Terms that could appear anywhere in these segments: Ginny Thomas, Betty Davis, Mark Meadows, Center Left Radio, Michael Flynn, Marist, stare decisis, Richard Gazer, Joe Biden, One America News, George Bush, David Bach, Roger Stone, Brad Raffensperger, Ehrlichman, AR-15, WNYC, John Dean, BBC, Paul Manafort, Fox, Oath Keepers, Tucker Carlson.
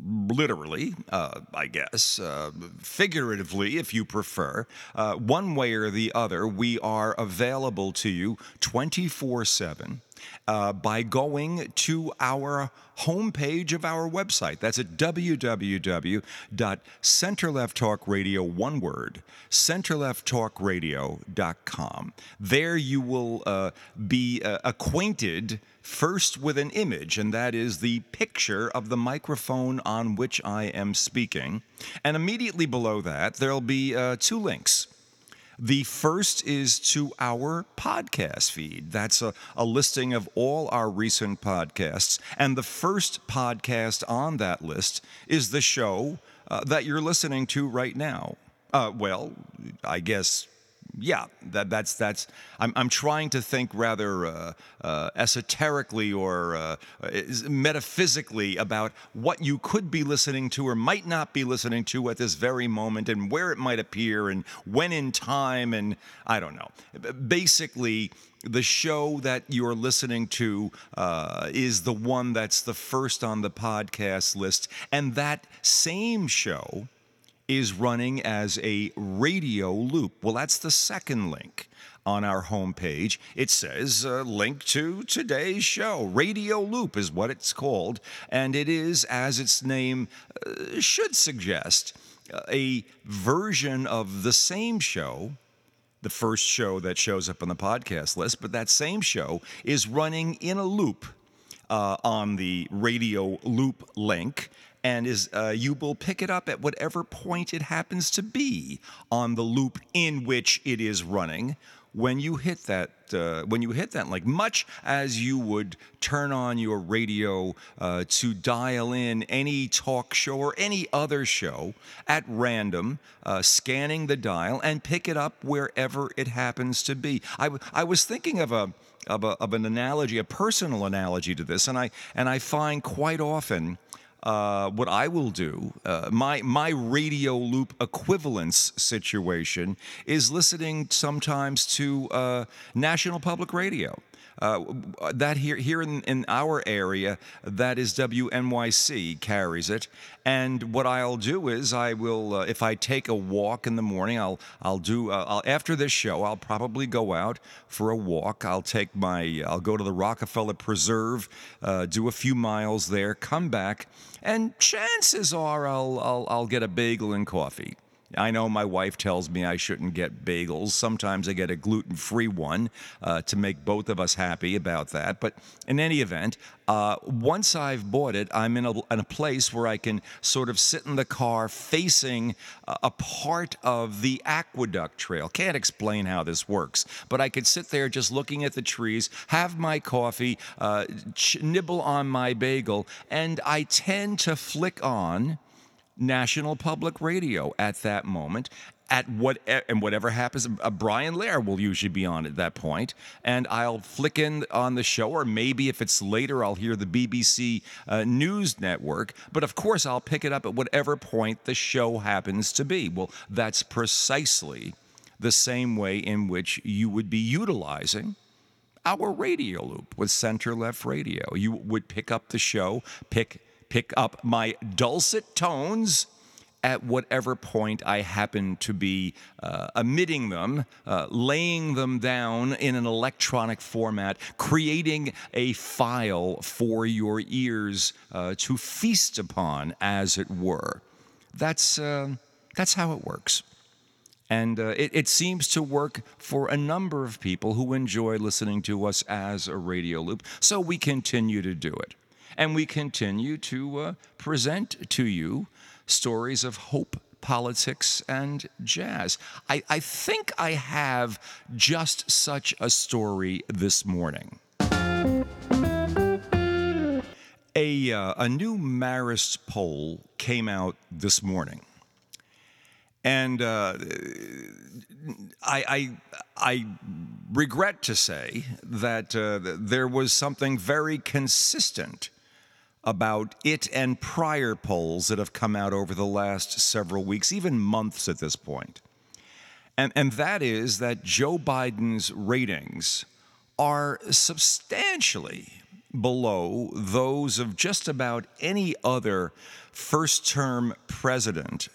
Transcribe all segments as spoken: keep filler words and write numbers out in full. Literally, uh, I guess, uh, figuratively, if you prefer, uh, one way or the other, we are available to you twenty-four seven uh, by going to our homepage of our website. That's at w w w dot center left talk radio, one word, center left talk radio dot com. There you will uh, be uh, acquainted first with an image, and that is the picture of the microphone on which I am speaking. And immediately below that, there'll be uh, two links. The first is to our podcast feed. That's a, a listing of all our recent podcasts. And the first podcast on that list is the show uh, that you're listening to right now. Uh, well, I guess... Yeah, that, that's that's. I'm I'm trying to think rather uh, uh, esoterically or uh, metaphysically about what you could be listening to or might not be listening to at this very moment, and where it might appear, and when in time, and I don't know. Basically, the show that you're listening to uh, is the one that's the first on the podcast list, and that same show is running as a radio loop. Well, that's the second link on our homepage. It says uh, link to today's show. Radio Loop is what it's called, and it is, as its name uh, should suggest, uh, a version of the same show, the first show that shows up on the podcast list, but that same show is running in a loop uh, on the Radio Loop link, and is uh, you will pick it up at whatever point it happens to be on the loop in which it is running when you hit that uh, when you hit that link, much as you would turn on your radio uh, to dial in any talk show or any other show at random, uh, scanning the dial and pick it up wherever it happens to be. I, w- I was thinking of a, of a of an analogy, a personal analogy to this, and I and I find quite often. Uh, what I will do, uh, my my radio loop equivalence situation is listening sometimes to uh, National Public Radio. Uh, that here here in, in our area, that is W N Y C carries it. And what I'll do is I will, uh, if I take a walk in the morning, I'll I'll do uh, I'll, after this show, I'll probably go out for a walk. I'll take my I'll go to the Rockefeller Preserve, uh, do a few miles there, come back, and chances are I'll I'll, I'll get a bagel and coffee. I know my wife tells me I shouldn't get bagels. Sometimes I get a gluten-free one uh, to make both of us happy about that. But in any event, uh, once I've bought it, I'm in a, in a place where I can sort of sit in the car facing a, a part of the Aqueduct Trail. Can't explain how this works, but I could sit there just looking at the trees, have my coffee, uh, ch- nibble on my bagel, and I tend to flick on National Public Radio at that moment, at what and whatever happens, uh, Brian Lehrer will usually be on at that point, and I'll flick in on the show, or maybe if it's later, I'll hear the B B C uh, News Network, but of course I'll pick it up at whatever point the show happens to be. Well, that's precisely the same way in which you would be utilizing our radio loop with Center Left Radio. You would pick up the show, pick Pick up my dulcet tones at whatever point I happen to be uh, emitting them, uh, laying them down in an electronic format, creating a file for your ears uh, to feast upon, as it were. That's uh, that's how it works. And uh, it, it seems to work for a number of people who enjoy listening to us as a radio loop, so we continue to do it. And we continue to uh, present to you stories of hope, politics, and jazz. I, I think I have just such a story this morning. A, uh, a new Marist poll came out this morning. And uh, I... I, I regret to say that uh, there was something very consistent about it and prior polls that have come out over the last several weeks, even months at this point. And, and that is that Joe Biden's ratings are substantially below those of just about any other first-term president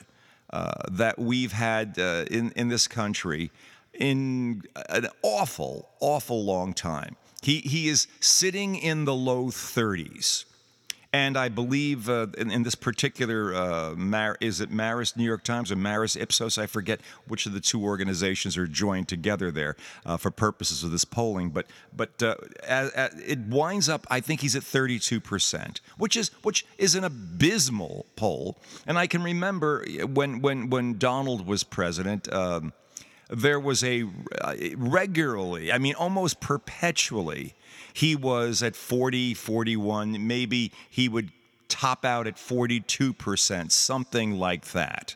uh, that we've had uh, in, in this country in an awful, awful long time. He, he is sitting in the low thirties. And I believe uh, in, in this particular, uh, Mar- is it Marist, New York Times, or Marist, Ipsos? I forget which of the two organizations are joined together there uh, for purposes of this polling. But but uh, as, as it winds up, I think he's at thirty-two percent, which is which is an abysmal poll. And I can remember when when when Donald was president, um, there was a uh, regularly, I mean, almost perpetually, he was at forty, forty-one, maybe he would top out at forty-two percent, something like that.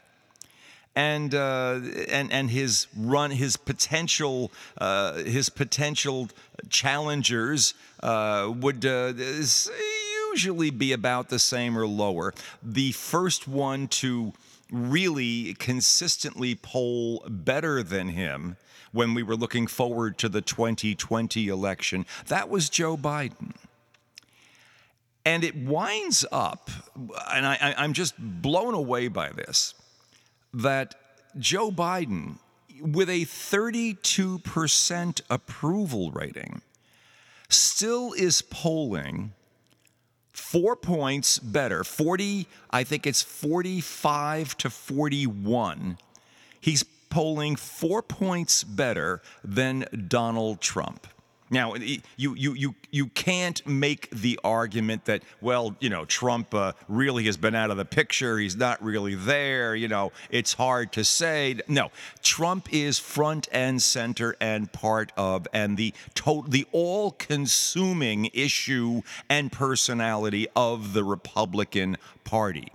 And uh, and and his run, his potential, uh, his potential challengers uh, would uh, usually be about the same or lower. The first one to really consistently poll better than him when we were looking forward to the twenty twenty election, that was Joe Biden. And it winds up, and I, I'm just blown away by this, that Joe Biden, with a thirty-two percent approval rating, still is polling four points better, forty, I think it's forty-five to forty-one. He's polling four points better than Donald Trump. Now, you you you you can't make the argument that, well, you know, Trump uh, really has been out of the picture. He's not really there. You know, it's hard to say. No, Trump is front and center and part of and the total, the all-consuming issue and personality of the Republican Party.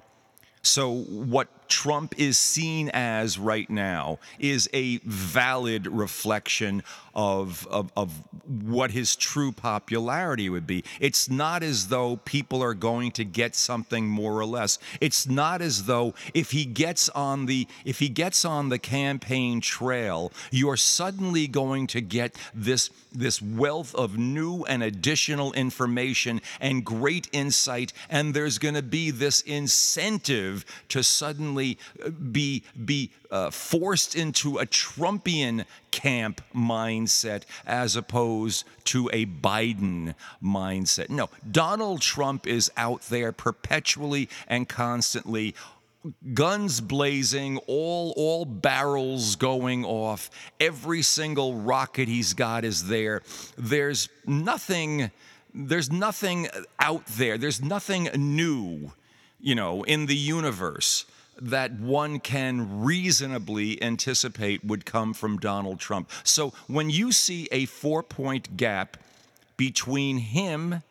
So what Trump is seen as right now is a valid reflection of, of, of what his true popularity would be. It's not as though people are going to get something more or less. It's not as though if he gets on the if he gets on the campaign trail, you're suddenly going to get this this wealth of new and additional information and great insight, and there's going to be this incentive to suddenly be be uh, forced into a Trumpian camp mindset as opposed to a Biden mindset. No, Donald Trump is out there perpetually and constantly, guns blazing, all all barrels going off. Every single rocket he's got is there. There's nothing, there's nothing out there. There's nothing new, you know, in the universe that one can reasonably anticipate would come from Donald Trump. So when you see a four-point gap between him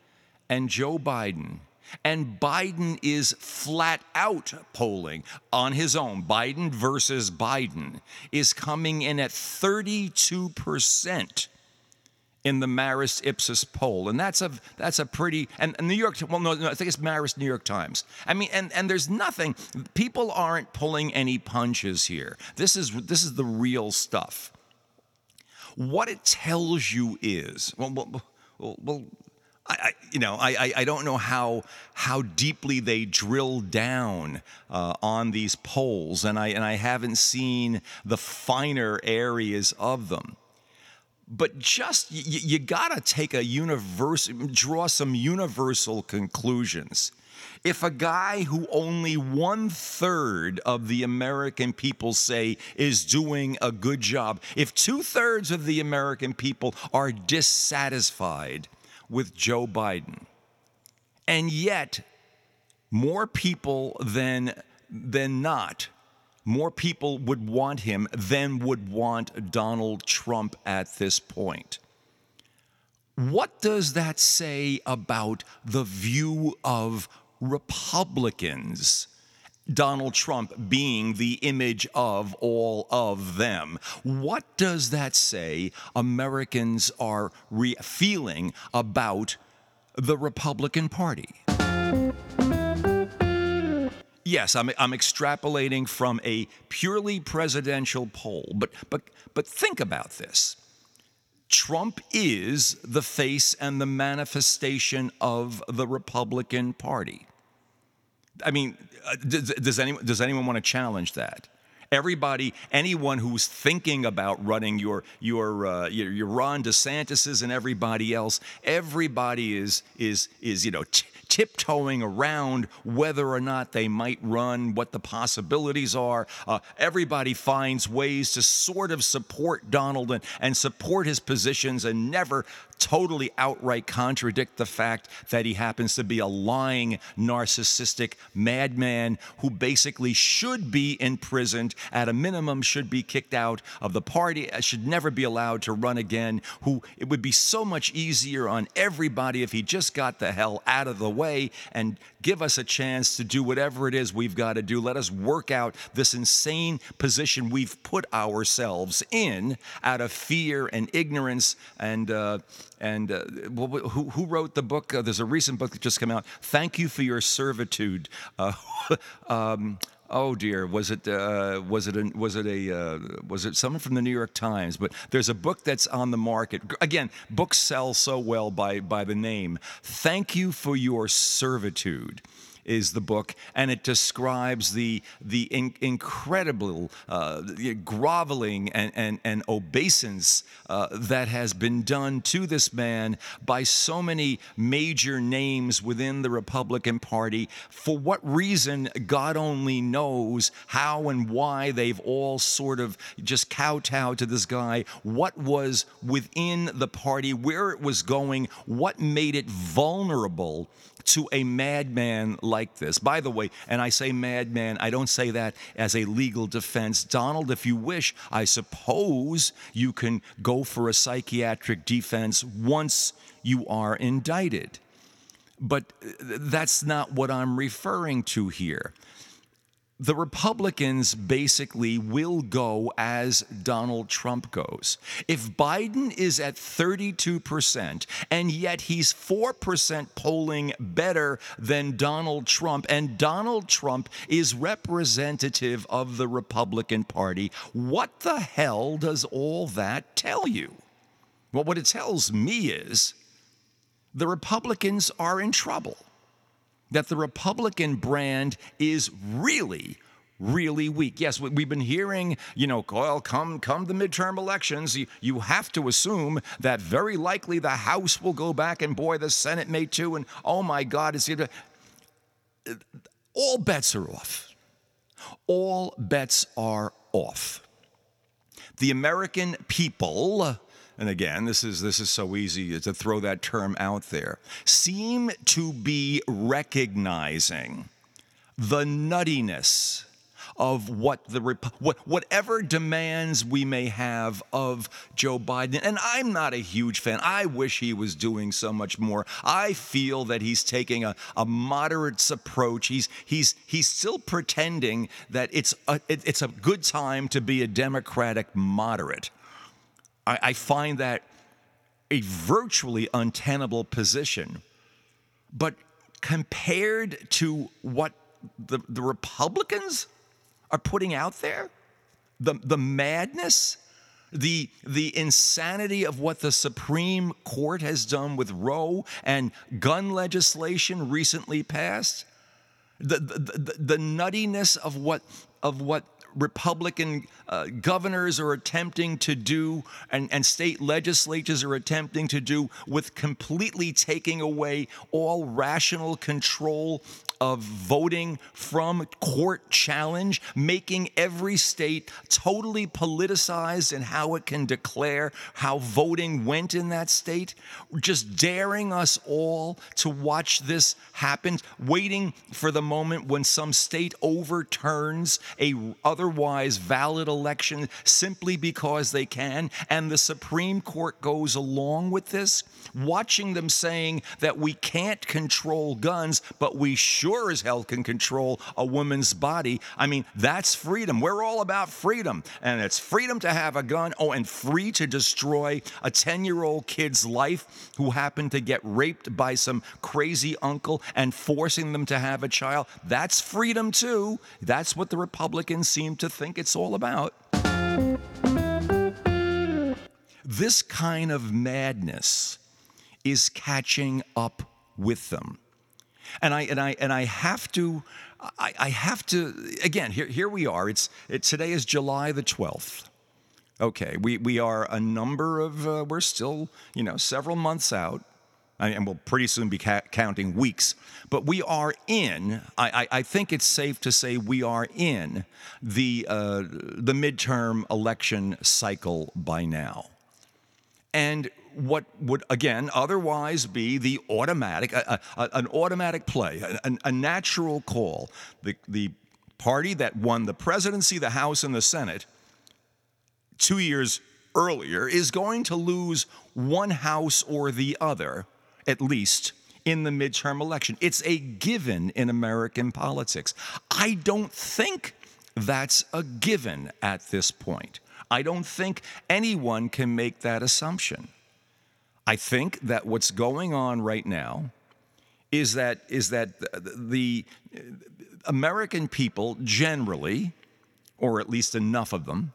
and Joe Biden, and Biden is flat out polling on his own, Biden versus Biden is coming in at thirty-two percent in the Marist Ipsos poll, and that's a that's a pretty and, and New York well no, no I think it's Marist New York Times. I mean, and and there's nothing, people aren't pulling any punches here. This is this is the real stuff. What it tells you is well well, well, well I, you know, I, I don't know how how deeply they drill down uh, on these polls, and I and I haven't seen the finer areas of them. But just you, you got to take a universe, draw some universal conclusions. If a guy who only one third of the American people say is doing a good job, if two thirds of the American people are dissatisfied with Joe Biden, and yet more people than than not, more people would want him than would want Donald Trump at this point. What does that say about the view of Republicans Donald Trump being the image of all of them. What does that say Americans are re- feeling about the Republican Party? Yes, I'm, I'm extrapolating from a purely presidential poll, but but but think about this. Trump is the face and the manifestation of the Republican Party. I mean, does, does anyone does anyone want to challenge that? Everybody, anyone who's thinking about running your your uh, your, your Ron DeSantis's and everybody else, everybody is is is you know t- tiptoeing around whether or not they might run, what the possibilities are. Uh, everybody finds ways to sort of support Donald and, and support his positions and never totally outright contradict the fact that he happens to be a lying, narcissistic madman who basically should be imprisoned. At a minimum, should be kicked out of the party, should never be allowed to run again, who it would be so much easier on everybody if he just got the hell out of the way and give us a chance to do whatever it is we've got to do. Let us work out this insane position we've put ourselves in out of fear and ignorance. And uh, and uh, who, who wrote the book? Uh, there's a recent book that just came out, Thank You for Your Servitude. Uh, um, Oh dear, was it uh, was it a, was it a uh, was it someone from the New York Times? But there's a book that's on the market. Again, books sell so well by by the name. Thank You for Your Servitude is the book, and it describes the the in, incredible uh, groveling and and, and obeisance uh, that has been done to this man by so many major names within the Republican Party. For what reason, God only knows how and why they've all sort of just kowtowed to this guy. What was within the party, where it was going, what made it vulnerable to a madman like this. By the way, and I say madman, I don't say that as a legal defense. Donald, if you wish, I suppose you can go for a psychiatric defense once you are indicted. But that's not what I'm referring to here. The Republicans basically will go as Donald Trump goes. If Biden is at thirty-two percent, and yet he's four percent polling better than Donald Trump, and Donald Trump is representative of the Republican Party, what the hell does all that tell you? Well, what it tells me is the Republicans are in trouble. That the Republican brand is really, really weak. Yes, we've been hearing, you know, Coyle, come, come the midterm elections, you, you have to assume that very likely the House will go back, and boy, the Senate may too, and oh my God, it's all bets are off. All bets are off. The American people, and again, this is this is so easy to throw that term out there, seem to be recognizing the nuttiness of what the what whatever demands we may have of Joe Biden. And I'm not a huge fan. I wish he was doing so much more. I feel that he's taking a, a moderate approach. He's he's he's still pretending that it's a, it, it's a good time to be a Democratic moderate. I find that a virtually untenable position. But compared to what the, the Republicans are putting out there, the, the madness, the, the insanity of what the Supreme Court has done with Roe and gun legislation recently passed, the, the, the, the nuttiness of what of what Republican uh, governors are attempting to do and, and state legislatures are attempting to do with completely taking away all rational control of voting from court challenge, making every state totally politicized in how it can declare how voting went in that state, just daring us all to watch this happen, waiting for the moment when some state overturns a other otherwise valid election simply because they can, and the Supreme Court goes along with this, watching them saying that we can't control guns, but we sure as hell can control a woman's body. I mean, that's freedom. We're all about freedom, and it's freedom to have a gun, oh, and free to destroy a ten-year-old kid's life who happened to get raped by some crazy uncle and forcing them to have a child. That's freedom, too. That's what the Republicans seem to think it's all about. This kind of madness is catching up with them. And I and I and I have to I, I have to again here here we are. It's it today is July the twelfth. Okay, we, we are a number of uh, we're still, you know, several months out. And we'll pretty soon be ca- counting weeks. But we are in, I, I, I think it's safe to say we are in the uh, the midterm election cycle by now. And what would, again, otherwise be the automatic, a, a, an automatic play, a, a natural call. The, the party that won the presidency, the House, and the Senate two years earlier is going to lose one house or the other, at least in the midterm election. It's a given in American politics. I don't think that's a given at this point. I don't think anyone can make that assumption. I think that what's going on right now is that is that the, the American people generally, or at least enough of them,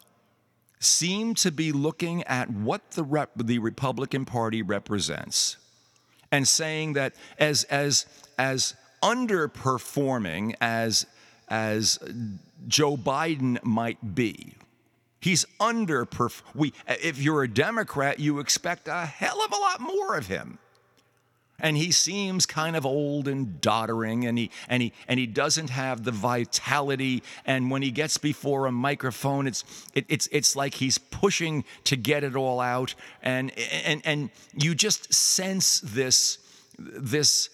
seem to be looking at what the rep, the Republican Party represents, and saying that as as as underperforming as as Joe Biden might be, he's underperf- we if you're a Democrat, you expect a hell of a lot more of him. And he seems kind of old and doddering, and he and he and he doesn't have the vitality. And when he gets before a microphone, it's it, it's it's like he's pushing to get it all out. And and and you just sense this this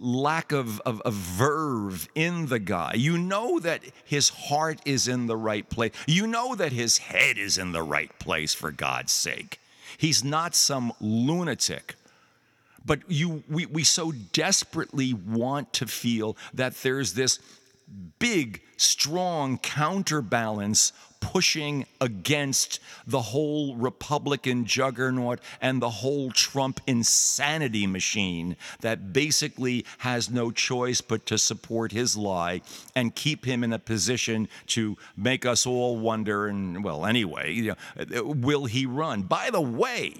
lack of, of of verve in the guy. You know that his heart is in the right place. You know that his head is in the right place. For God's sake, he's not some lunatic. But you, we, we so desperately want to feel that there's this big, strong counterbalance pushing against the whole Republican juggernaut and the whole Trump insanity machine that basically has no choice but to support his lie and keep him in a position to make us all wonder, and, well, anyway, you know, will he run? By the way,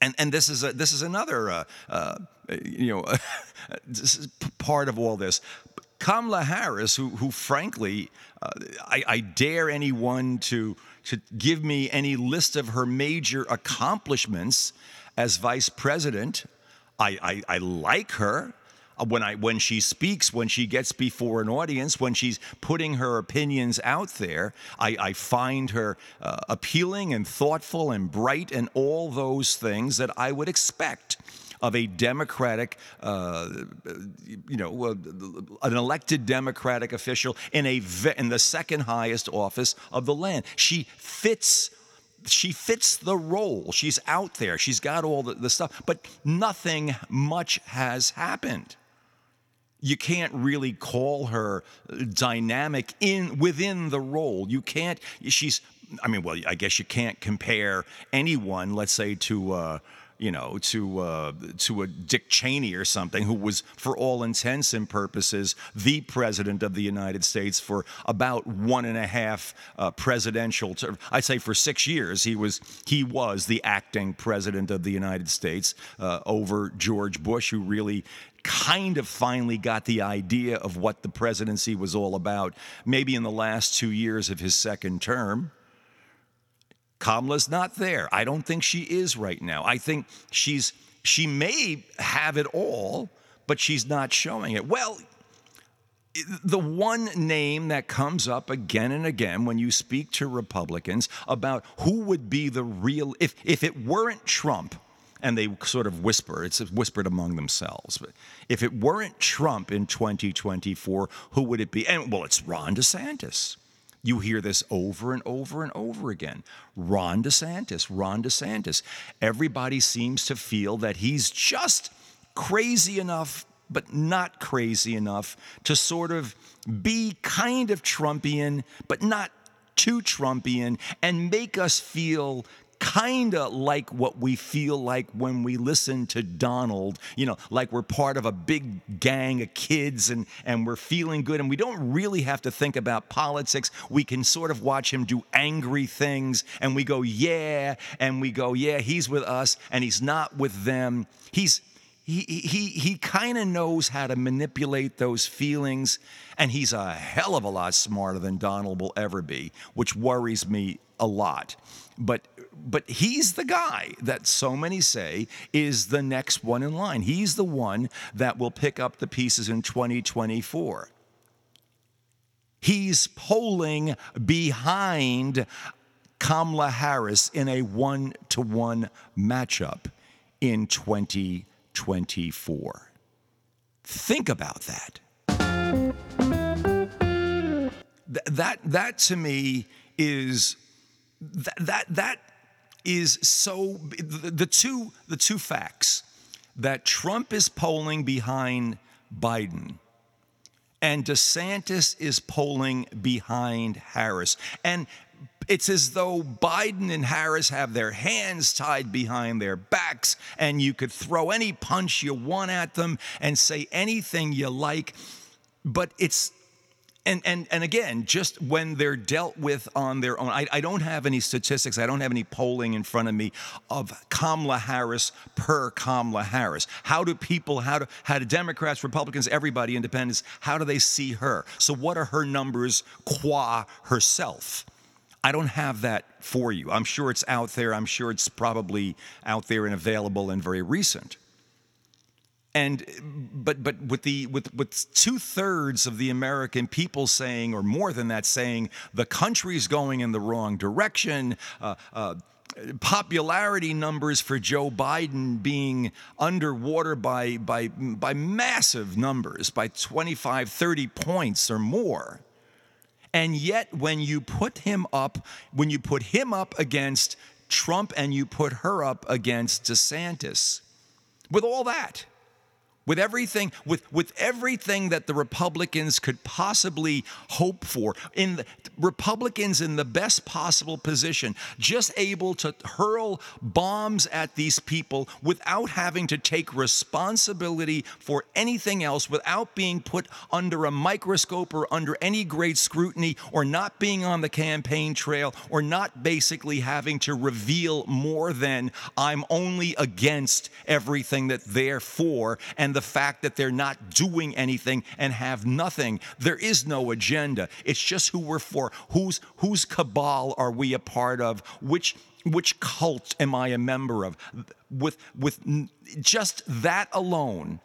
And and this is a, this is another uh, uh, you know this is part of all this. Kamala Harris, who who frankly, uh, I, I dare anyone to to give me any list of her major accomplishments as vice president. I I, I like her. When I when she speaks, when she gets before an audience, when she's putting her opinions out there, I, I find her uh, appealing and thoughtful and bright and all those things that I would expect of a Democratic, uh, you know, uh, an elected Democratic official in a in the second highest office of the land. She fits. She fits the role. She's out there. She's got all the, the stuff, but nothing much has happened. You can't really call her dynamic in within the role. You can't. She's. I mean, well, I guess you can't compare anyone, let's say, to uh, you know, to uh, to a Dick Cheney or something, who was, for all intents and purposes, the president of the United States for about one and a half uh, presidential term. I'd say for six years, he was he was the acting president of the United States uh, over George Bush, who really kind of finally got the idea of what the presidency was all about, maybe in the last two years of his second term. Kamala's not there. I don't think she is right now. I think she's she may have it all, but she's not showing it. Well, the one name that comes up again and again when you speak to Republicans about who would be the real, if if it weren't Trump, and they sort of whisper, it's whispered among themselves, but if it weren't Trump in twenty twenty-four, who would it be? And well, it's Ron DeSantis. You hear this over and over and over again. Ron DeSantis, Ron DeSantis. Everybody seems to feel that he's just crazy enough, but not crazy enough to sort of be kind of Trumpian, but not too Trumpian, and make us feel kind of like what we feel like when we listen to Donald, you know, like we're part of a big gang of kids and, and we're feeling good and we don't really have to think about politics. We can sort of watch him do angry things and we go, yeah, and we go, yeah, he's with us and he's not with them. He's He he he kind of knows how to manipulate those feelings, and he's a hell of a lot smarter than Donald will ever be, which worries me a lot. But but he's the guy that so many say is the next one in line. He's the one that will pick up the pieces in twenty twenty-four. He's polling behind Kamala Harris in a one-to-one matchup in twenty twenty-four. Think about that. Th- that that to me is th- that that is so the, the two the two facts that Trump is polling behind Biden and DeSantis is polling behind Harris, and it's as though Biden and Harris have their hands tied behind their backs, and you could throw any punch you want at them and say anything you like. But it's, and and and again, just when they're dealt with on their own. I, I don't have any statistics. I don't have any polling in front of me of Kamala Harris per Kamala Harris. How do people, how do, how do Democrats, Republicans, everybody, independents, how do they see her? So what are her numbers qua herself? I don't have that for you. I'm sure it's out there. I'm sure it's probably out there and available and very recent. And but but with the with, with two-thirds of the American people saying, or more than that, saying the country's going in the wrong direction, uh, uh, popularity numbers for Joe Biden being underwater by by by massive numbers, by twenty-five, thirty points or more. And yet when you put him up, when you put him up against Trump and you put her up against DeSantis, with all that, with everything, with, with everything that the Republicans could possibly hope for, in the, Republicans in the best possible position, just able to hurl bombs at these people without having to take responsibility for anything else, without being put under a microscope or under any great scrutiny, or not being on the campaign trail, or not basically having to reveal more than I'm only against everything that they're for, and the fact that they're not doing anything and have nothing. There is no agenda. It's just who we're for. Who's, whose cabal are we a part of? Which which cult am I a member of? With, with just that alone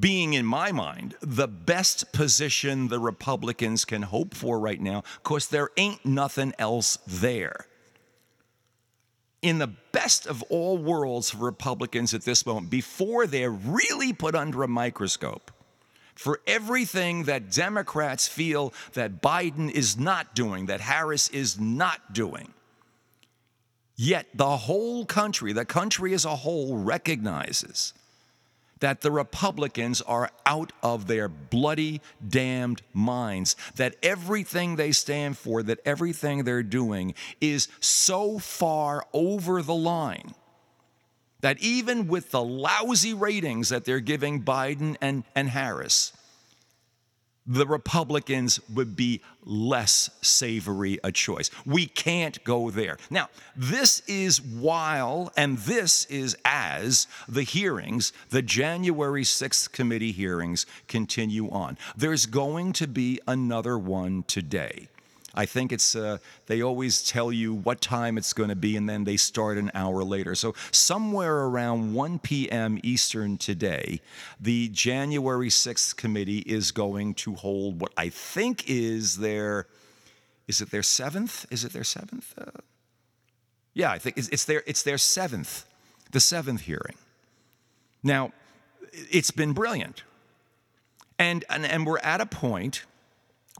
being, in my mind, the best position the Republicans can hope for right now, because there ain't nothing else there. In the best of all worlds for Republicans at this moment, before they're really put under a microscope for everything that Democrats feel that Biden is not doing, that Harris is not doing. Yet the whole country, the country as a whole, recognizes that the Republicans are out of their bloody damned minds, that everything they stand for, that everything they're doing is so far over the line that even with the lousy ratings that they're giving Biden and, and Harris, the Republicans would be less savory a choice. We can't go there. Now, this is while, and this is as, the hearings, the January sixth committee hearings continue on. There's going to be another one today. I think it's, uh, they always tell you what time it's going to be, and then they start an hour later. So somewhere around one p.m. Eastern today, the January sixth committee is going to hold what I think is their, is it their seventh? Is it their seventh? Uh, yeah, I think it's, it's their it's their seventh, the seventh hearing. Now, it's been brilliant. And, and, and we're at a point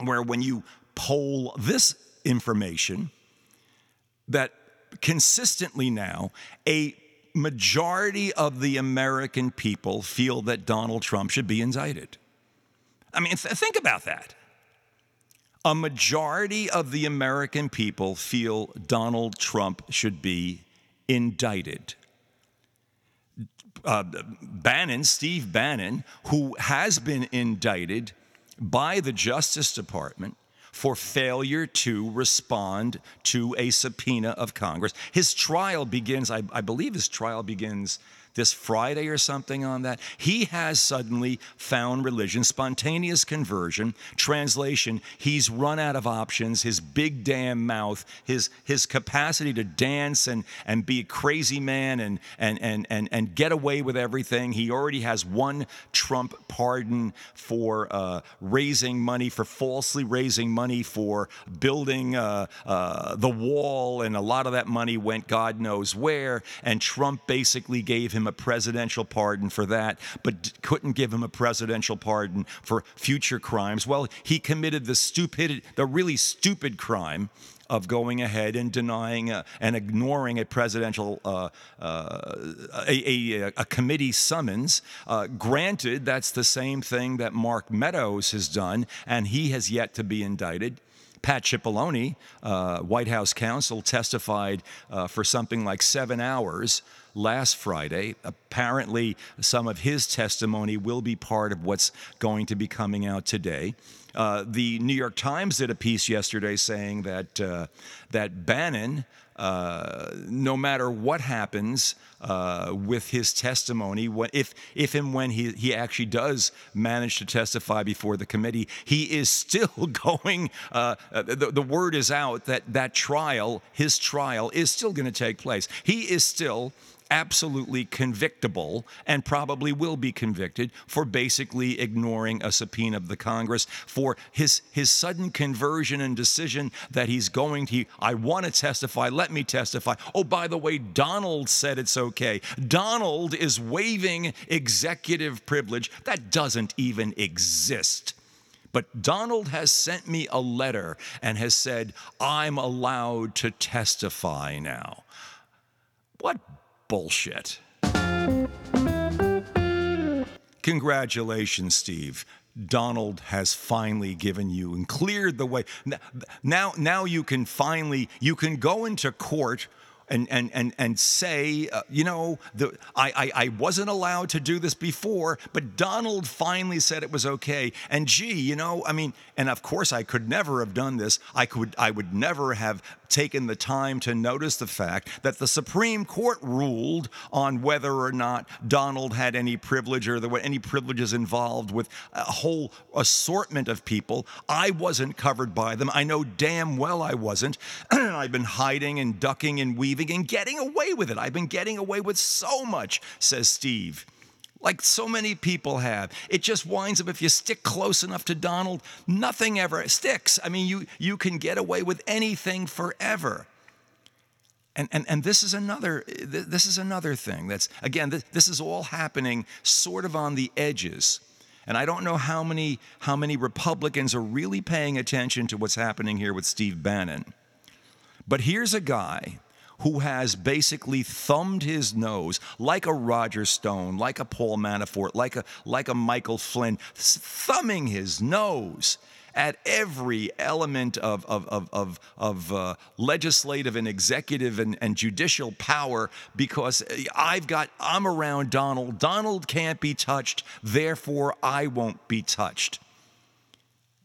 where when you poll this information that consistently now a majority of the American people feel that Donald Trump should be indicted. I mean, th- think about that. A majority of the American people feel Donald Trump should be indicted. Uh, Bannon, Steve Bannon, who has been indicted by the Justice Department for failure to respond to a subpoena of Congress. His trial begins, I, I believe his trial begins this Friday or something on that. He has suddenly found religion, spontaneous conversion. Translation, he's run out of options. His big damn mouth, his his capacity to dance and, and be a crazy man and, and, and, and, and get away with everything. He already has one Trump pardon for uh, raising money, for falsely raising money, for building uh, uh, the wall, and a lot of that money went God knows where, and Trump basically gave him a presidential pardon for that, but couldn't give him a presidential pardon for future crimes. Well, he committed the stupid, the really stupid crime of going ahead and denying a, and ignoring a presidential, uh, uh, a, a, a committee summons. Uh, granted, that's the same thing that Mark Meadows has done, and he has yet to be indicted. Pat Cipollone, uh, White House counsel, testified uh, for something like seven hours last Friday. Apparently, some of his testimony will be part of what's going to be coming out today. Uh, the New York Times did a piece yesterday saying that uh, that Bannon, uh, no matter what happens uh, with his testimony, if if and when he, he actually does manage to testify before the committee, he is still going, uh, the, the word is out that that trial, his trial, is still going to take place. He is still absolutely convictable and probably will be convicted for basically ignoring a subpoena of the Congress, for his his sudden conversion and decision that he's going to, I want to testify, let me testify. Oh, by the way, Donald said it's okay. Donald is waiving executive privilege. That doesn't even exist. But Donald has sent me a letter and has said, I'm allowed to testify now. What bullshit. Congratulations, Steve. Donald has finally given you and cleared the way. Now, now you can finally, you can go into court and and and and say, uh, you know, the, I, I I wasn't allowed to do this before, but Donald finally said it was okay. And gee, you know, I mean, and of course I could never have done this. I could I would never have taken the time to notice the fact that the Supreme Court ruled on whether or not Donald had any privilege, or there were any privileges involved with a whole assortment of people. I wasn't covered by them. I know damn well I wasn't. I've been hiding and ducking and weaving and getting away with it. I've been getting away with so much, says Steve, like so many people have. It just winds up, if you stick close enough to Donald, nothing ever sticks. I mean, you you can get away with anything forever. And and and this is another this is another thing that's, again, this, this is all happening sort of on the edges. And I don't know how many how many Republicans are really paying attention to what's happening here with Steve Bannon. But here's a guy who has basically thumbed his nose, like a Roger Stone, like a Paul Manafort, like a like a Michael Flynn, thumbing his nose at every element of of of of, of uh, legislative and executive and, and judicial power, because I've got I'm around Donald. Donald can't be touched, therefore I won't be touched.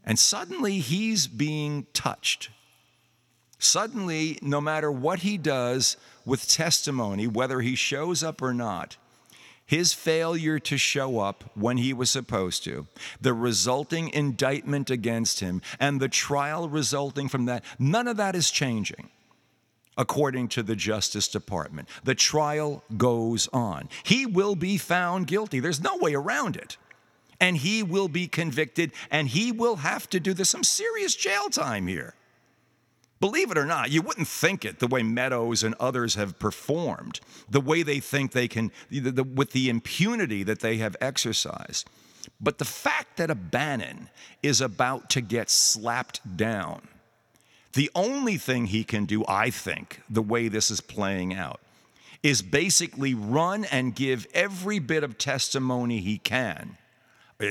And suddenly he's being touched. Suddenly, no matter what he does with testimony, whether he shows up or not, his failure to show up when he was supposed to, the resulting indictment against him, and the trial resulting from that, none of that is changing, according to the Justice Department. The trial goes on. He will be found guilty. There's no way around it. And he will be convicted, and he will have to do this, some serious jail time here. Believe it or not, you wouldn't think it, the way Meadows and others have performed, the way they think they can, the, the, with the impunity that they have exercised. But the fact that a Bannon is about to get slapped down, the only thing he can do, I think, the way this is playing out, is basically run and give every bit of testimony he can.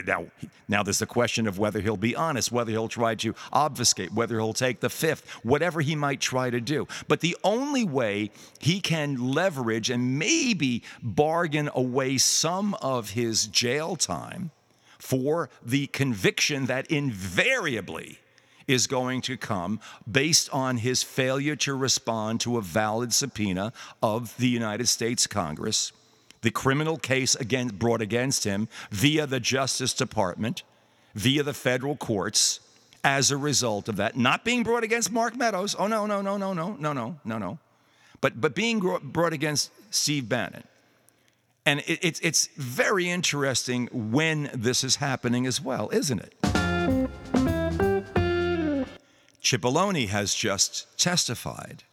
Now, now there's the question of whether he'll be honest, whether he'll try to obfuscate, whether he'll take the fifth, whatever he might try to do. But the only way he can leverage and maybe bargain away some of his jail time for the conviction that invariably is going to come based on his failure to respond to a valid subpoena of the United States Congress, the criminal case again brought against him via the Justice Department, via the federal courts, as a result of that, not being brought against Mark Meadows, oh no, no, no, no, no, no, no, no, no, but but being brought against Steve Bannon. And it, it's, it's very interesting when this is happening as well, isn't it? Cipollone has just testified.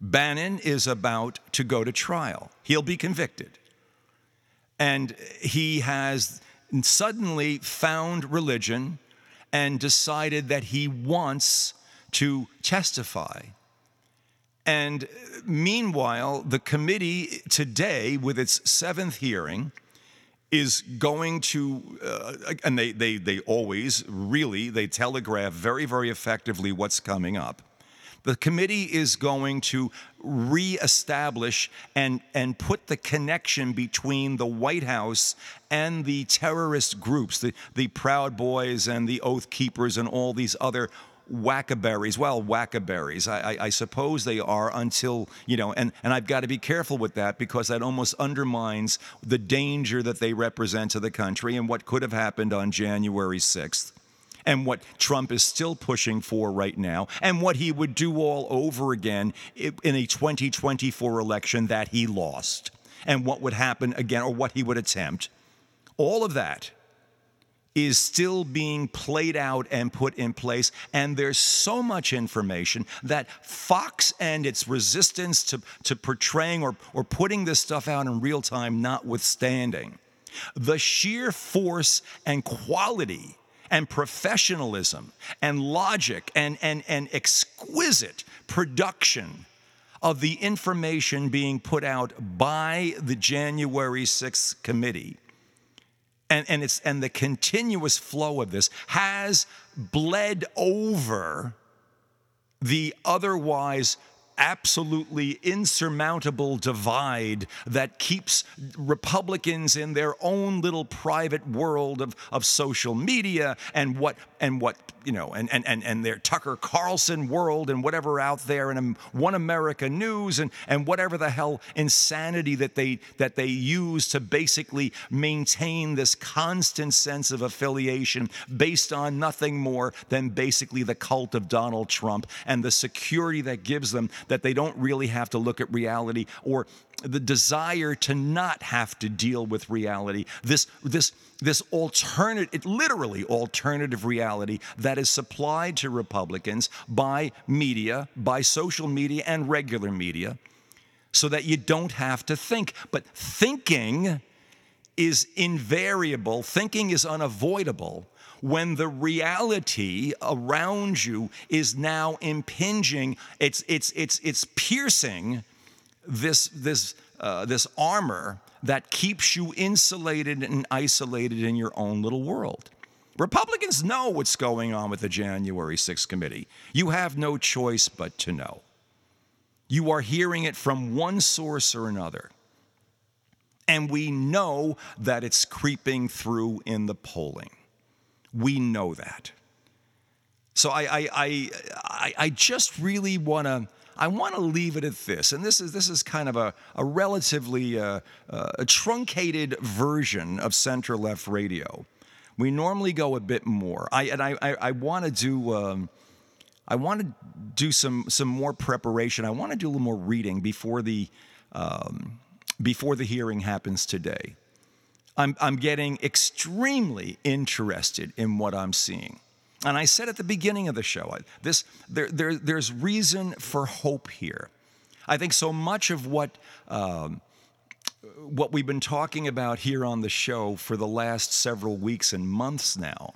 Bannon is about to go to trial. He'll be convicted. And he has suddenly found religion and decided that he wants to testify. And meanwhile, the committee today, with its seventh hearing, is going to, uh, and they, they, they always really, they telegraph very, very effectively what's coming up. The committee is going to reestablish and, and put the connection between the White House and the terrorist groups, the, the Proud Boys and the Oath Keepers and all these other wackaberries. Well, wackaberries, I, I, I suppose they are until, you know, and, and I've got to be careful with that because that almost undermines the danger that they represent to the country and what could have happened on January sixth. And what Trump is still pushing for right now, and what he would do all over again in a twenty twenty-four election that he lost, and what would happen again, or what he would attempt. All of that is still being played out and put in place, and there's so much information that Fox and its resistance to, to portraying or, or putting this stuff out in real time notwithstanding, the sheer force and quality and professionalism and logic and, and, and exquisite production of the information being put out by the January sixth committee. And, and, it's, and the continuous flow of this has bled over the otherwise absolutely insurmountable divide that keeps Republicans in their own little private world of, of social media and what and what you know and, and, and, and their Tucker Carlson world and whatever out there and One America News and, and whatever the hell insanity that they that they use to basically maintain this constant sense of affiliation based on nothing more than basically the cult of Donald Trump and the security that gives them that they don't really have to look at reality or the desire to not have to deal with reality. This this this alternative, literally alternative reality that is supplied to Republicans by media, by social media and regular media, so that you don't have to think. But thinking is invariable. Thinking is unavoidable when the reality around you is now impinging, it's it's it's it's piercing this this uh, this armor that keeps you insulated and isolated in your own little world. Republicans know what's going on with the January sixth committee. You have no choice but to know. You are hearing it from one source or another. And we know that it's creeping through in the polling. We know that. So I, I, I, I, I just really want to. I want to leave it at this, and this is this is kind of a, a relatively uh, uh, a truncated version of Center Left Radio. We normally go a bit more. I and I I, I want to do. Um, I want to do some some more preparation. I want to do a little more reading before the um, before the hearing happens today. I'm, I'm getting extremely interested in what I'm seeing. And I said at the beginning of the show, this there, there, there's reason for hope here. I think so much of what um, what we've been talking about here on the show for the last several weeks and months now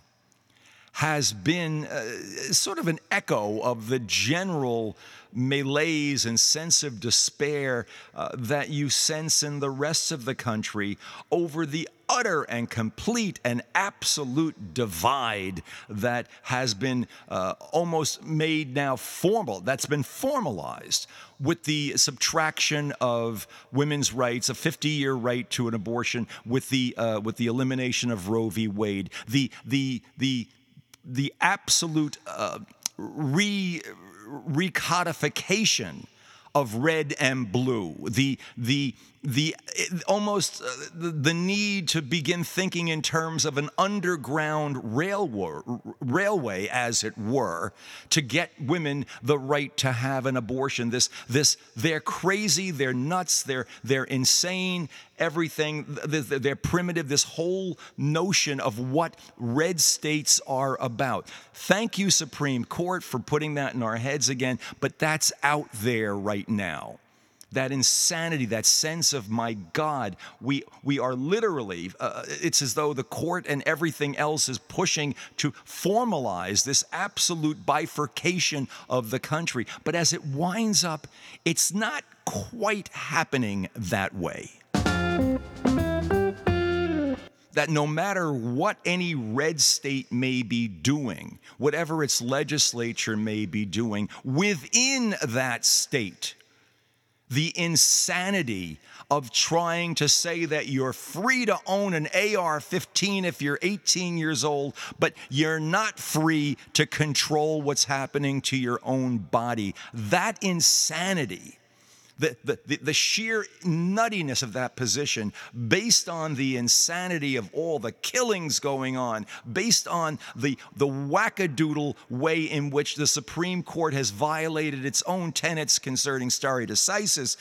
has been uh, sort of an echo of the general malaise and sense of despair uh, that you sense in the rest of the country over the utter and complete and absolute divide that has been uh, almost made now formal, that's been formalized with the subtraction of women's rights, a fifty-year right to an abortion, with the uh, with the elimination of Roe v. Wade, the the the the absolute uh, re recodification of red and blue, the the the almost uh, the, the need to begin thinking in terms of an underground railway, railway, as it were, to get women the right to have an abortion. This this they're crazy, they're nuts, they're they're insane. Everything they're, they're primitive. This whole notion of what red states are about. Thank you, Supreme Court, for putting that in our heads again. But that's out there right now. That insanity, that sense of, my God, we we are literally, uh, it's as though the court and everything else is pushing to formalize this absolute bifurcation of the country. But as it winds up, it's not quite happening that way. That no matter what any red state may be doing, whatever its legislature may be doing, within that state, the insanity of trying to say that you're free to own an A R fifteen if you're eighteen years old, but you're not free to control what's happening to your own body. That insanity, the, the, the sheer nuttiness of that position, based on the insanity of all the killings going on, based on the, the wackadoodle way in which the Supreme Court has violated its own tenets concerning stare decisis,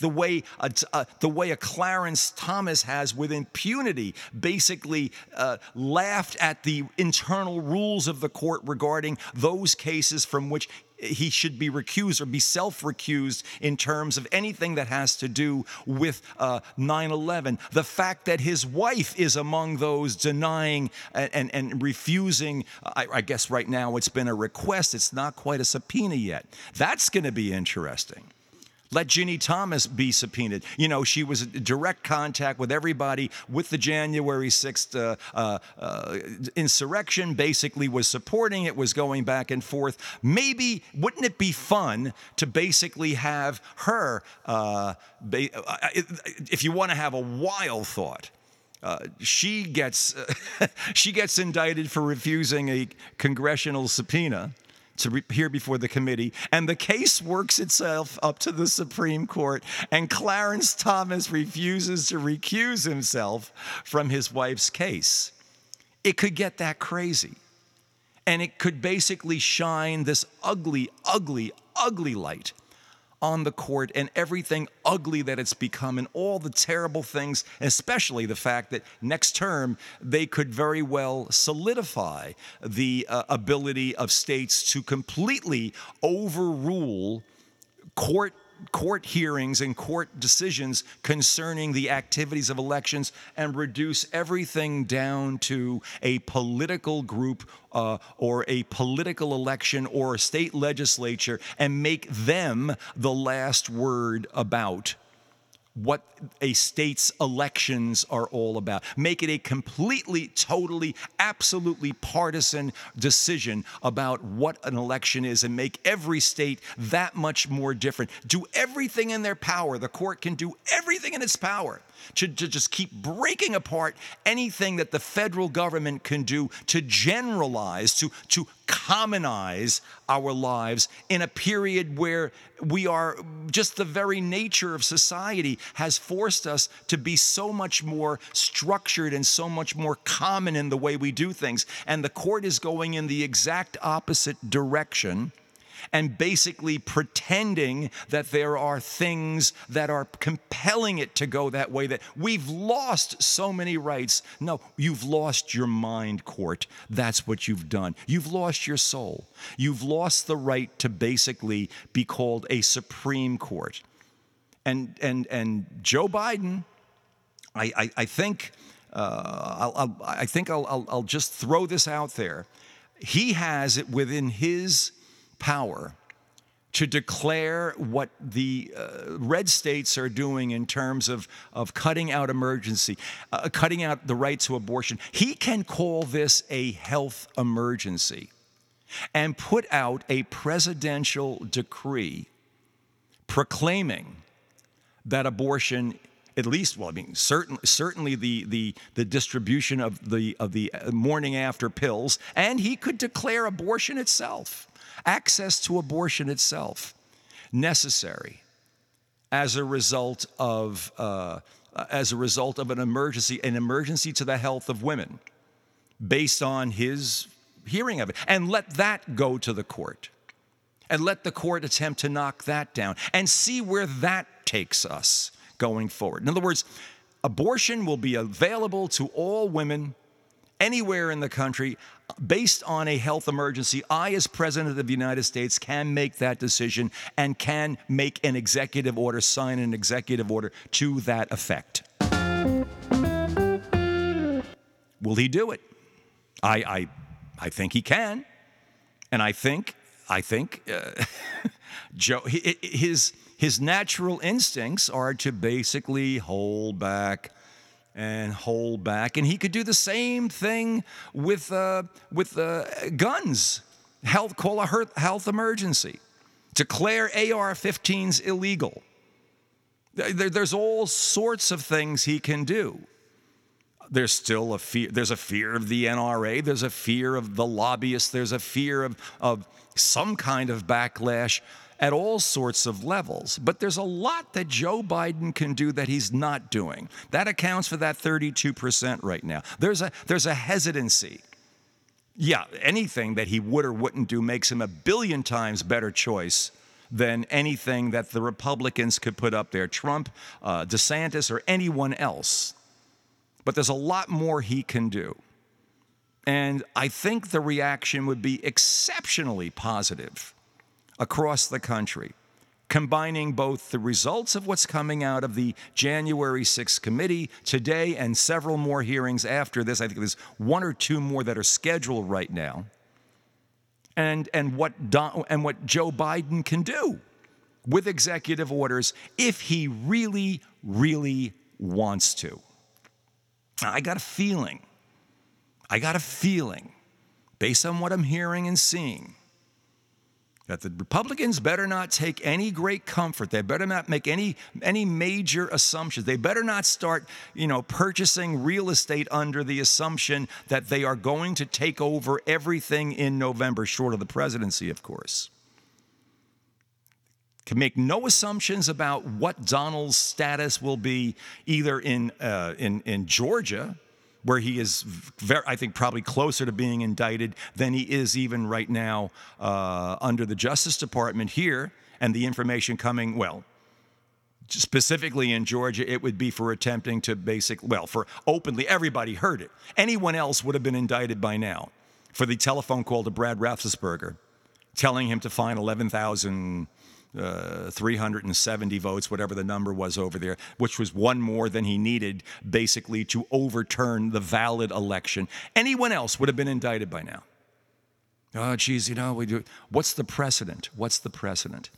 the way a, a, the way a Clarence Thomas has with impunity basically uh, laughed at the internal rules of the court regarding those cases from which he should be recused or be self-recused in terms of anything that has to do with uh, nine eleven. The fact that his wife is among those denying and, and, and refusing, I, I guess right now it's been a request, it's not quite a subpoena yet. That's going to be interesting. Let Ginny Thomas be subpoenaed. You know, she was in direct contact with everybody with the January sixth uh, uh, uh, insurrection, basically was supporting it, was going back and forth. Maybe, wouldn't it be fun to basically have her, uh, ba- if you want to have a wild thought, Uh, she gets uh, she gets indicted for refusing a congressional subpoena to re- appear before the committee, and the case works itself up to the Supreme Court, and Clarence Thomas refuses to recuse himself from his wife's case. It could get that crazy, and it could basically shine this ugly, ugly, ugly light on the court and everything ugly that it's become and all the terrible things, especially the fact that next term they could very well solidify the uh, ability of states to completely overrule court court hearings and court decisions concerning the activities of elections and reduce everything down to a political group uh, or a political election or a state legislature and make them the last word about what a state's elections are all about. Make it a completely, totally, absolutely partisan decision about what an election is and make every state that much more different. Do everything in their power. The court can do everything in its power to, to just keep breaking apart anything that the federal government can do to generalize, to, to commonize our lives in a period where we are, just the very nature of society has forced us to be so much more structured and so much more common in the way we do things. And the court is going in the exact opposite direction and basically pretending that there are things that are compelling it to go that way, that we've lost so many rights. No, you've lost your mind, court. That's what you've done. You've lost your soul. You've lost the right to basically be called a Supreme Court. And and and Joe Biden I, I, I think uh, I'll, I'll, I think I'll, I'll, I'll just throw this out there. He has it within his power to declare what the uh, red states are doing in terms of, of cutting out emergency, uh, cutting out the right to abortion. He can call this a health emergency and put out a presidential decree proclaiming that abortion, at least, well, I mean, certainly, certainly the, the the distribution of the of the morning after pills, and he could declare abortion itself, access to abortion itself, necessary as a result of uh, as a result of an emergency, an emergency to the health of women, based on his hearing of it, and let that go to the court, and let the court attempt to knock that down, and see where that takes us going forward. In other words, abortion will be available to all women anywhere in the country, based on a health emergency. I, as President of the United States, can make that decision and can make an executive order, sign an executive order to that effect. Will he do it? I, I, I think he can, and I think, I think, uh, Joe, his his natural instincts are to basically hold back. And hold back, and he could do the same thing with uh, with uh, guns. Health, call a health emergency, declare A R fifteens illegal. There, there's all sorts of things he can do. There's still a fear. There's a fear of the N R A. There's a fear of the lobbyists. There's a fear of of some kind of backlash at all sorts of levels. But there's a lot that Joe Biden can do that he's not doing. That accounts for that thirty-two percent right now. There's a there's a hesitancy. Yeah, anything that he would or wouldn't do makes him a billion times better choice than anything that the Republicans could put up there, Trump, uh, DeSantis, or anyone else. But there's a lot more he can do. And I think the reaction would be exceptionally positive across the country, combining both the results of what's coming out of the January sixth committee today and several more hearings after this. I think there's one or two more that are scheduled right now, and and what Don, and what Joe Biden can do with executive orders if he really, really wants to. I got a feeling, I got a feeling, based on what I'm hearing and seeing, that the Republicans better not take any great comfort. They better not make any any major assumptions. They better not start, you know, purchasing real estate under the assumption that they are going to take over everything in November, short of the presidency, of course. Can make no assumptions about what Donald's status will be, either in uh, in in Georgia, where he is, very, I think, probably closer to being indicted than he is even right now uh, under the Justice Department here, and the information coming, well, specifically in Georgia, it would be for attempting to basic, well, for openly, everybody heard it. Anyone else would have been indicted by now for the telephone call to Brad Raffensperger, telling him to find eleven thousand three hundred seventy votes, whatever the number was over there, which was one more than he needed, basically, to overturn the valid election. Anyone else would have been indicted by now. Oh, geez, you know, we do. What's the precedent? What's the precedent?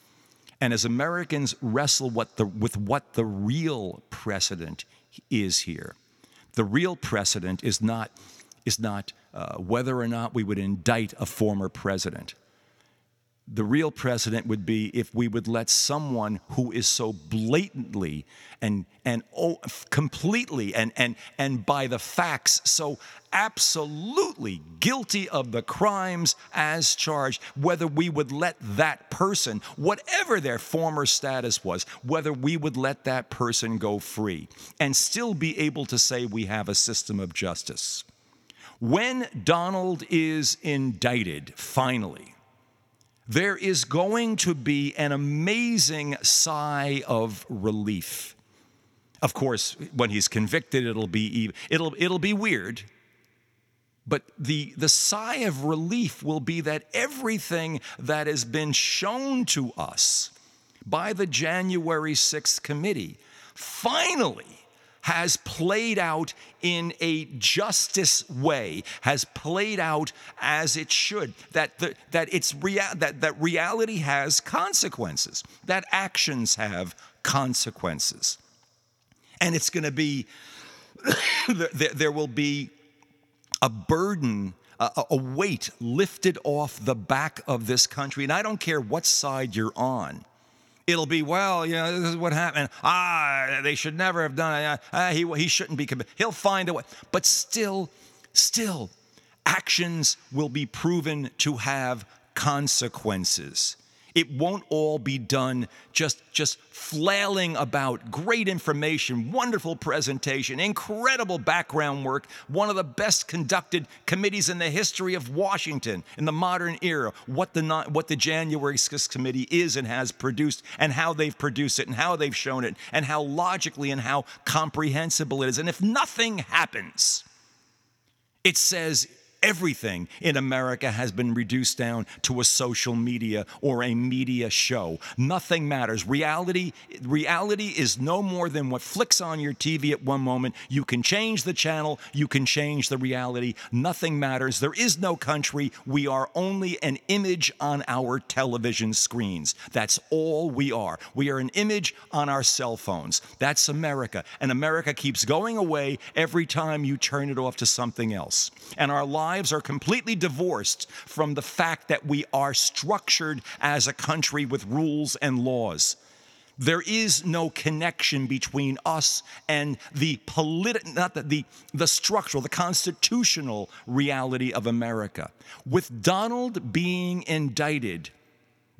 And as Americans wrestle what the, with what the real precedent is here, the real precedent is not is not uh, whether or not we would indict a former president. The real precedent would be if we would let someone who is so blatantly and and oh, completely and and and by the facts so absolutely guilty of the crimes as charged, whether we would let that person, whatever their former status was, whether we would let that person go free and still be able to say we have a system of justice. When Donald is indicted, finally, there is going to be an amazing sigh of relief. Of course, when he's convicted, it'll be it'll it'll be weird. But the, the sigh of relief will be that everything that has been shown to us by the January sixth committee finally has played out in a justice way, has played out as it should, that the, that it's rea- that that reality has consequences, that actions have consequences. And it's going to be, there, there will be a burden, a, a weight lifted off the back of this country. And I don't care what side you're on. It'll be, well, you know, this is what happened. Ah, they should never have done it. Ah, he, he shouldn't be, he'll find a way. But still, still, actions will be proven to have consequences. It won't all be done just, just flailing about. Great information, wonderful presentation, incredible background work, one of the best conducted committees in the history of Washington in the modern era, what the what the January sixth Committee is and has produced, and how they've produced it, and how they've shown it, and how logically and how comprehensible it is. And if nothing happens, it says everything in America has been reduced down to a social media or a media show. Nothing matters. Reality, reality is no more than what flicks on your T V at one moment. You can change the channel. You can change the reality. Nothing matters. There is no country. We are only an image on our television screens. That's all we are. We are an image on our cell phones. That's America. And America keeps going away every time you turn it off to something else. And our lives Lives are completely divorced from the fact that we are structured as a country with rules and laws. There is no connection between us and the politi- not the, the, the structural, the constitutional reality of America. With Donald being indicted,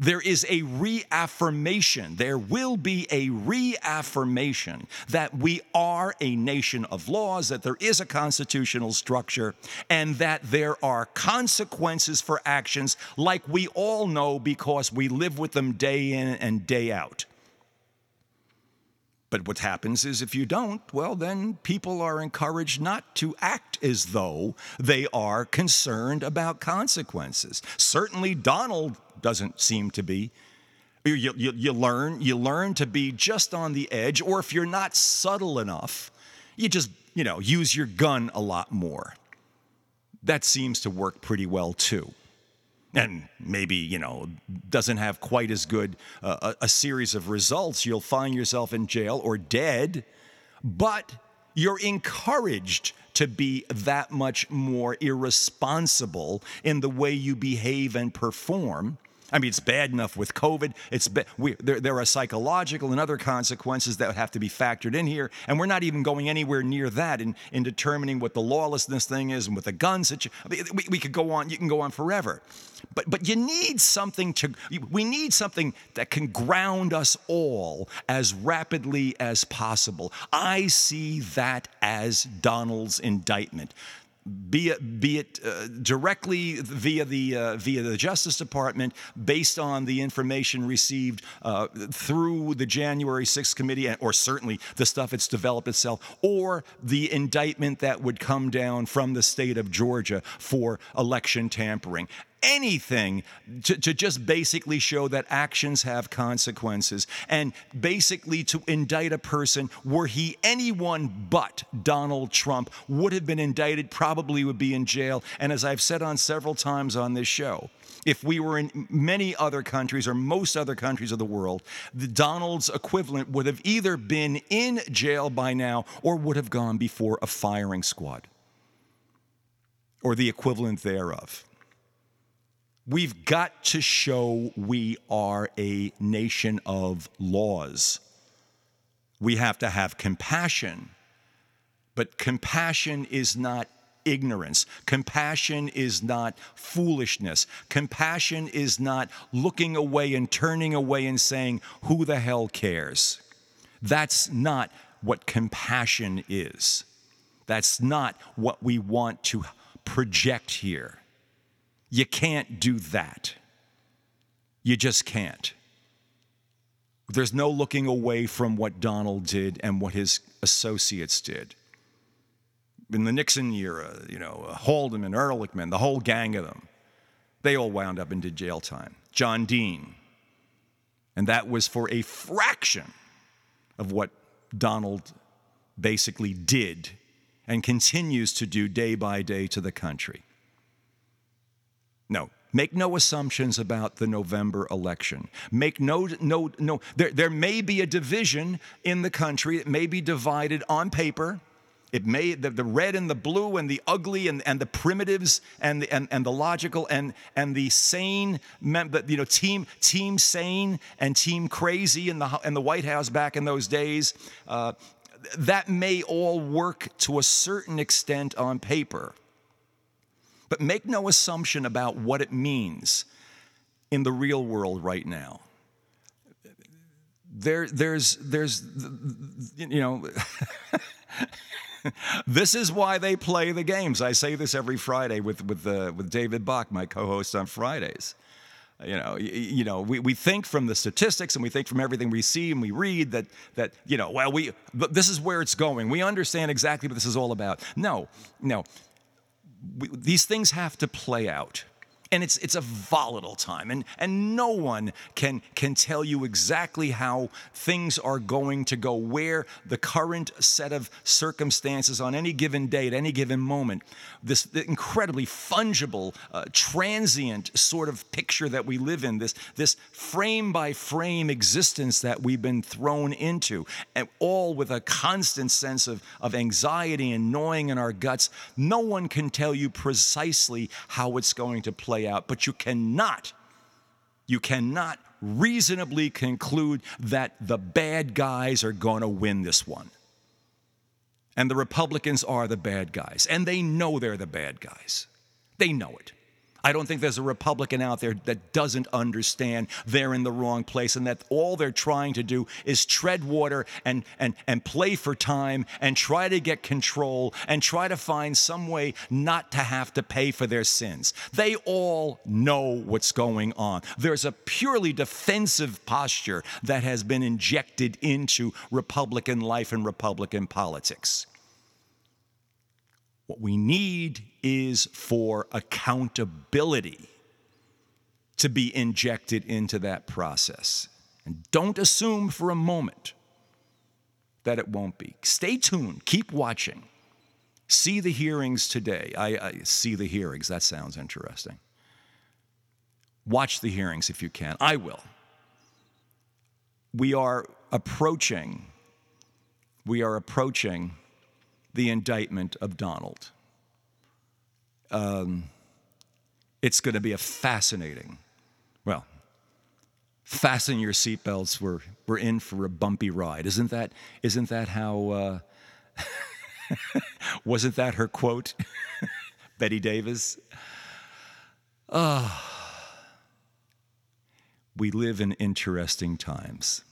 there is a reaffirmation, there will be a reaffirmation that we are a nation of laws, that there is a constitutional structure, and that there are consequences for actions like we all know because we live with them day in and day out. But what happens is if you don't, well, then people are encouraged not to act as though they are concerned about consequences. Certainly Donald doesn't seem to be. You, you, you learn you learn to be just on the edge, or if you're not subtle enough, you just, you know, use your gun a lot more. That seems to work pretty well too. And maybe, you know, doesn't have quite as good uh, a, a series of results. You'll find yourself in jail or dead, but you're encouraged to be that much more irresponsible in the way you behave and perform. I mean, it's bad enough with COVID. It's be- we, there, there are psychological and other consequences that have to be factored in here, and we're not even going anywhere near that in, in determining what the lawlessness thing is and what the guns. That you, I mean, we, we could go on. You can go on forever, but but you need something to. We need something that can ground us all as rapidly as possible. I see that as Donald's indictment. Be it, be it uh, directly via the uh, via the Justice Department, based on the information received uh, through the January sixth Committee, or certainly the stuff it's developed itself, or the indictment that would come down from the state of Georgia for election tampering. Anything to, to just basically show that actions have consequences, and basically to indict a person were he anyone but Donald Trump would have been indicted, probably would be in jail. And as I've said on several times on this show, if we were in many other countries or most other countries of the world, the Donald's equivalent would have either been in jail by now or would have gone before a firing squad or the equivalent thereof. We've got to show we are a nation of laws. We have to have compassion, but compassion is not ignorance. Compassion is not foolishness. Compassion is not looking away and turning away and saying, who the hell cares? That's not what compassion is. That's not what we want to project here. You can't do that. You just can't. There's no looking away from what Donald did and what his associates did. In the Nixon era, you know, Haldeman, Ehrlichman, the whole gang of them, they all wound up into jail time. John Dean. And that was for a fraction of what Donald basically did and continues to do day by day to the country. No. Make no assumptions about the November election. Make no, no, no. There, there may be a division in the country. It may be divided on paper. It may, the, the red and the blue and the ugly and, and the primitives and the, and, and the logical and, and the sane, you know, team, team sane and team crazy in the, in the White House back in those days. Uh, that may all work to a certain extent on paper. But make no assumption about what it means in the real world right now. There, there's, there's, you know, this is why they play the games. I say this every Friday with with uh, with David Bach, my co-host on Fridays. You know, you, you know, we, we think from the statistics and we think from everything we see and we read that that you know, well, we this is where it's going. We understand exactly what this is all about. No, no. We, these things have to play out, and it's it's a volatile time, and, and no one can can tell you exactly how things are going to go, where the current set of circumstances on any given day, at any given moment, this incredibly fungible, uh, transient sort of picture that we live in, this this frame by frame existence that we've been thrown into, and all with a constant sense of, of anxiety and gnawing in our guts. No one can tell you precisely how it's going to play out, but you cannot, you cannot reasonably conclude that the bad guys are going to win this one. And the Republicans are the bad guys, and they know they're the bad guys. They know it. I don't think there's a Republican out there that doesn't understand they're in the wrong place and that all they're trying to do is tread water and, and, and play for time and try to get control and try to find some way not to have to pay for their sins. They all know what's going on. There's a purely defensive posture that has been injected into Republican life and Republican politics. What we need is for accountability to be injected into that process. And don't assume for a moment that it won't be. Stay tuned. Keep watching. See the hearings today. I, I see the hearings. That sounds interesting. Watch the hearings if you can. I will. We are approaching, we are approaching the indictment of Donald. Um, it's going to be a fascinating, well, fasten your seatbelts. We're we're in for a bumpy ride. Isn't that isn't that how? Uh, wasn't that her quote, Betty Davis? Oh, we live in interesting times.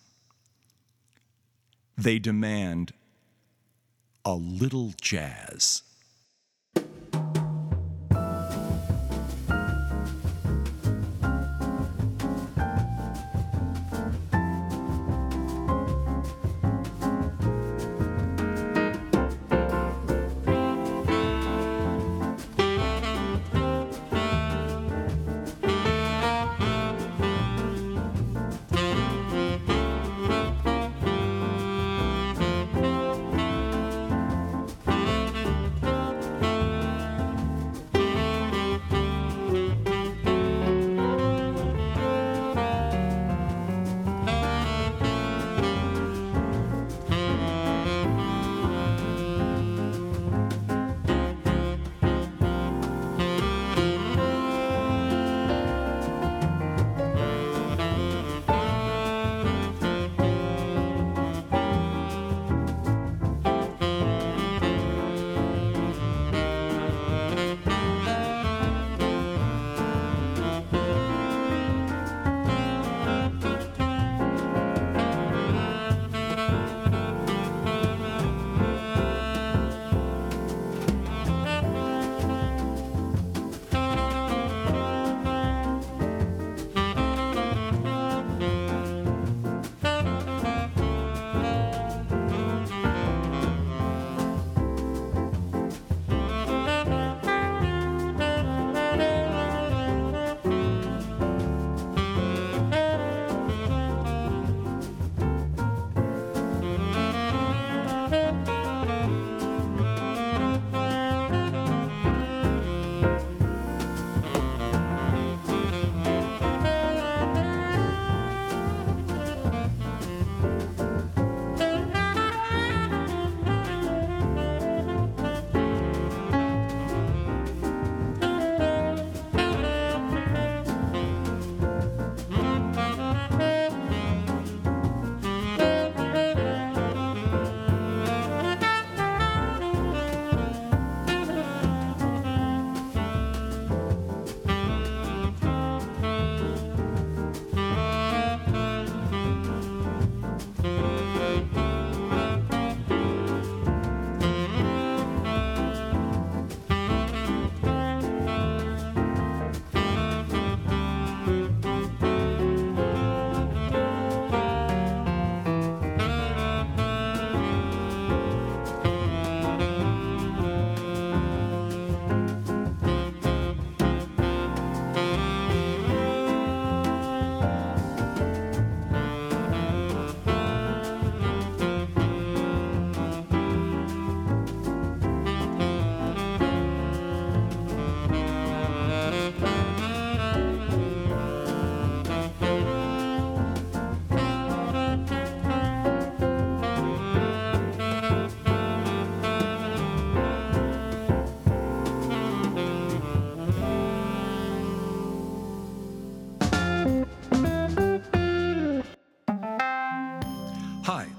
They demand a little jazz.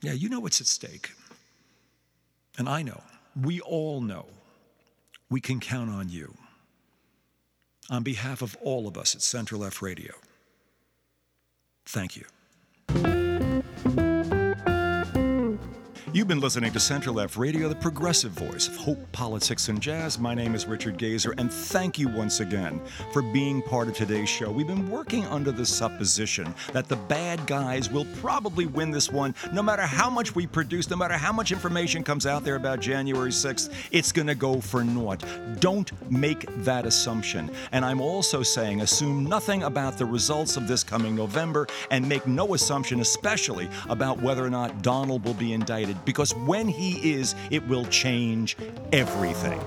Yeah, you know what's at stake. And I know, we all know, we can count on you. On behalf of all of us at Center Left Radio, thank you. You've been listening to Center Left Radio, the progressive voice of hope, politics, and jazz. My name is Richard Gazer, and thank you once again for being part of today's show. We've been working under the supposition that the bad guys will probably win this one. No matter how much we produce, no matter how much information comes out there about January sixth, it's going to go for naught. Don't make that assumption. And I'm also saying assume nothing about the results of this coming November, and make no assumption, especially about whether or not Donald will be indicted. Because when he is, it will change everything.